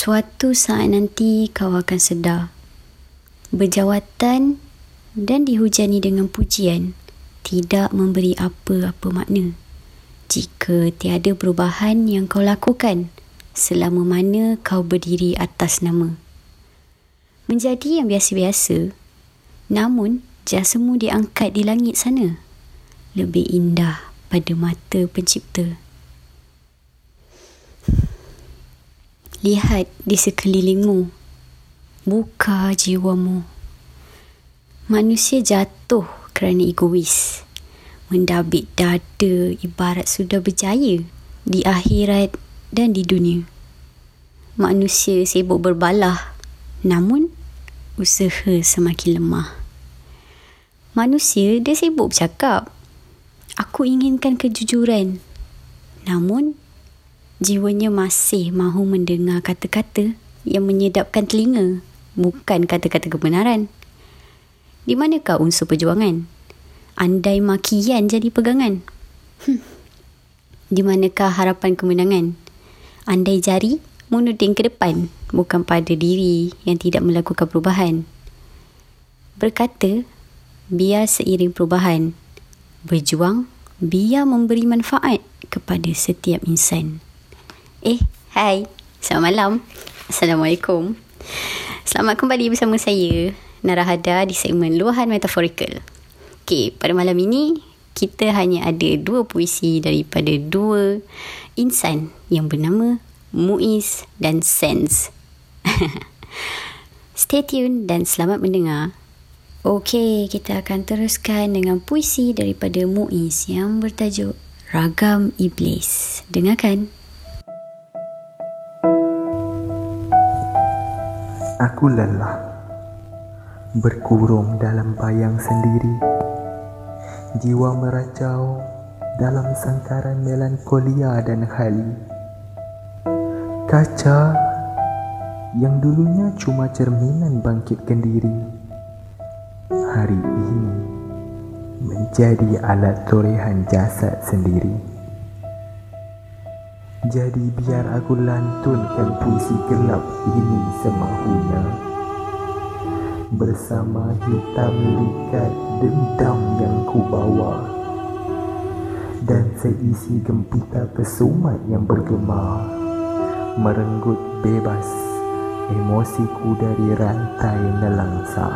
Suatu saat nanti kau akan sedar, berjawatan dan dihujani dengan pujian tidak memberi apa-apa makna jika tiada perubahan yang kau lakukan selama mana kau berdiri atas nama. Menjadi yang biasa-biasa, namun jasamu diangkat di langit sana, lebih indah pada mata pencipta. Lihat di sekelilingmu. Buka jiwamu. Manusia jatuh kerana egois. Mendabik dada ibarat sudah berjaya di akhirat dan di dunia. Manusia sibuk berbalah, namun usaha semakin lemah. Manusia dia sibuk bercakap, aku inginkan kejujuran, namun jiwanya masih mahu mendengar kata-kata yang menyedapkan telinga, bukan kata-kata kebenaran. Di manakah unsur perjuangan? Andai makian jadi pegangan. Di manakah harapan kemenangan? Andai jari menuding ke depan, bukan pada diri yang tidak melakukan perubahan. Berkata, biar seiring perubahan. Berjuang, biar memberi manfaat kepada setiap insan. Hai, selamat malam. Assalamualaikum. Selamat kembali bersama saya, Nara Hada, di segmen Luahan Metaforikal. Pada malam ini, kita hanya ada dua puisi daripada dua insan yang bernama Mu'iz dan Sens. Stay tune dan selamat mendengar. Kita akan teruskan dengan puisi daripada Mu'iz yang bertajuk Ragam Iblis. Dengarkan. Aku lelah, berkurung dalam bayang sendiri. Jiwa meracau dalam sangkaran melankolia dan hali. Kaca yang dulunya cuma cerminan bangkitkan diri, hari ini menjadi alat torehan jasad sendiri. Jadi biar aku lantunkan puisi gelap ini semahunya, bersama hitam likat dendam yang ku bawa, dan seisi gempita pesumat yang bergema, merenggut bebas emosiku dari rantai nelangsa.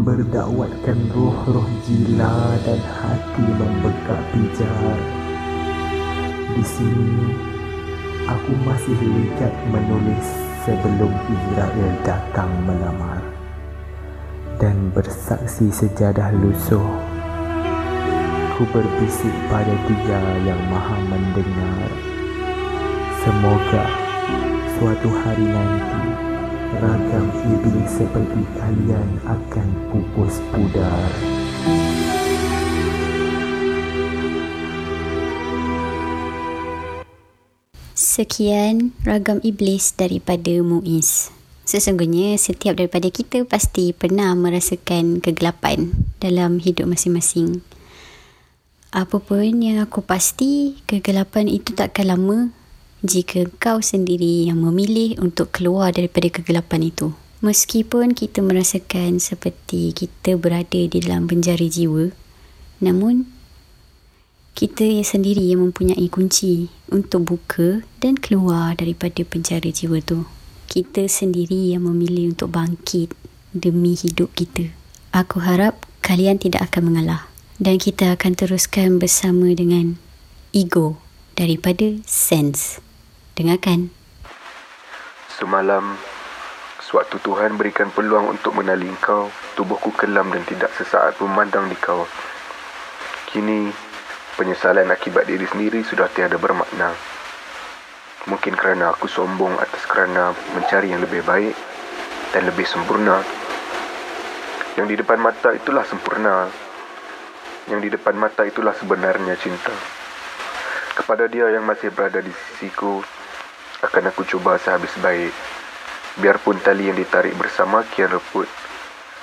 Berdakwatkan roh-roh gila dan hati membekak pijar. Di sini aku masih lihat menulis sebelum Israel datang melamar dan bersaksi sejadah lusuh. Ku berbisik pada Dia yang maha mendengar, semoga suatu hari nanti ragam iblis seperti kalian akan pupus pudar. Sekian Ragam Iblis daripada Mu'iz. Sesungguhnya setiap daripada kita pasti pernah merasakan kegelapan dalam hidup masing-masing. Apapun yang aku pasti, kegelapan itu takkan lama jika kau sendiri yang memilih untuk keluar daripada kegelapan itu. Meskipun kita merasakan seperti kita berada di dalam penjara jiwa, namun kita sendiri yang mempunyai kunci untuk buka dan keluar daripada penjara jiwa tu. Kita sendiri yang memilih untuk bangkit demi hidup kita. Aku harap kalian tidak akan mengalah dan kita akan teruskan bersama dengan Ego daripada Sens. Dengarkan. Semalam, sewaktu Tuhan berikan peluang untuk mengenali kau, tubuhku kelam dan tidak sesaat memandang di kau. Kini, penyesalan akibat diri sendiri sudah tiada bermakna. Mungkin kerana aku sombong atas kerana mencari yang lebih baik dan lebih sempurna. Yang di depan mata itulah sempurna. Yang di depan mata itulah sebenarnya cinta. Kepada Dia yang masih berada di sisiku, akan aku cuba sehabis baik. Biarpun tali yang ditarik bersama kian reput,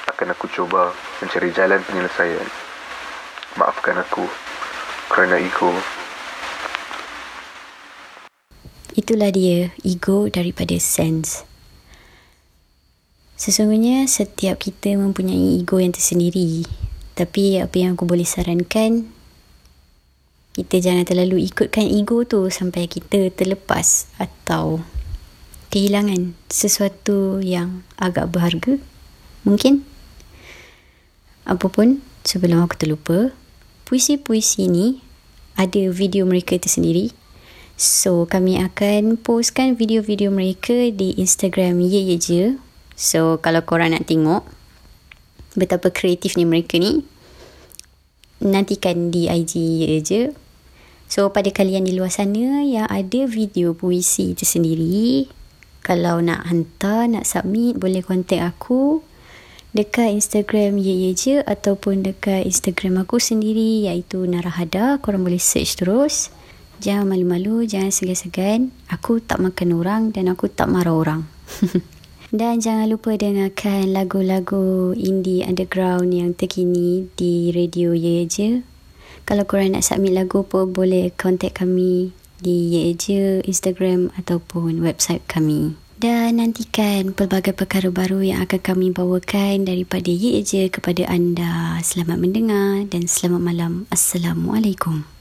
akan aku cuba mencari jalan penyelesaian. Maafkan aku kerana ego Itulah dia, ego daripada Sens. Sesungguhnya, setiap kita mempunyai ego yang tersendiri. Tapi apa yang aku boleh sarankan, kita jangan terlalu ikutkan ego tu sampai kita terlepas atau kehilangan sesuatu yang agak berharga. Mungkin. Apapun, sebelum aku terlupa, puisi-puisi ni ada video mereka tersendiri. So, kami akan postkan video-video mereka di Instagram Yeyeje. So, kalau korang nak tengok betapa kreatifnya mereka ni, nantikan di IG Yeyeje. So, pada kalian di luar sana yang ada video puisi tersendiri, kalau nak hantar, nak submit, boleh contact aku dekat Instagram Yeyeje ataupun dekat Instagram aku sendiri, iaitu Nara Hada. Korang boleh search terus. Jangan malu-malu, jangan segan-segan. Aku tak makan orang dan aku tak marah orang. Dan jangan lupa dengarkan lagu-lagu indie underground yang terkini di radio Yeyeje. Kalau korang nak submit lagu pun boleh contact kami di Yeyeje, Instagram ataupun website kami. Dan nantikan pelbagai perkara baru yang akan kami bawakan daripada Yeyeje kepada anda. Selamat mendengar dan selamat malam. Assalamualaikum.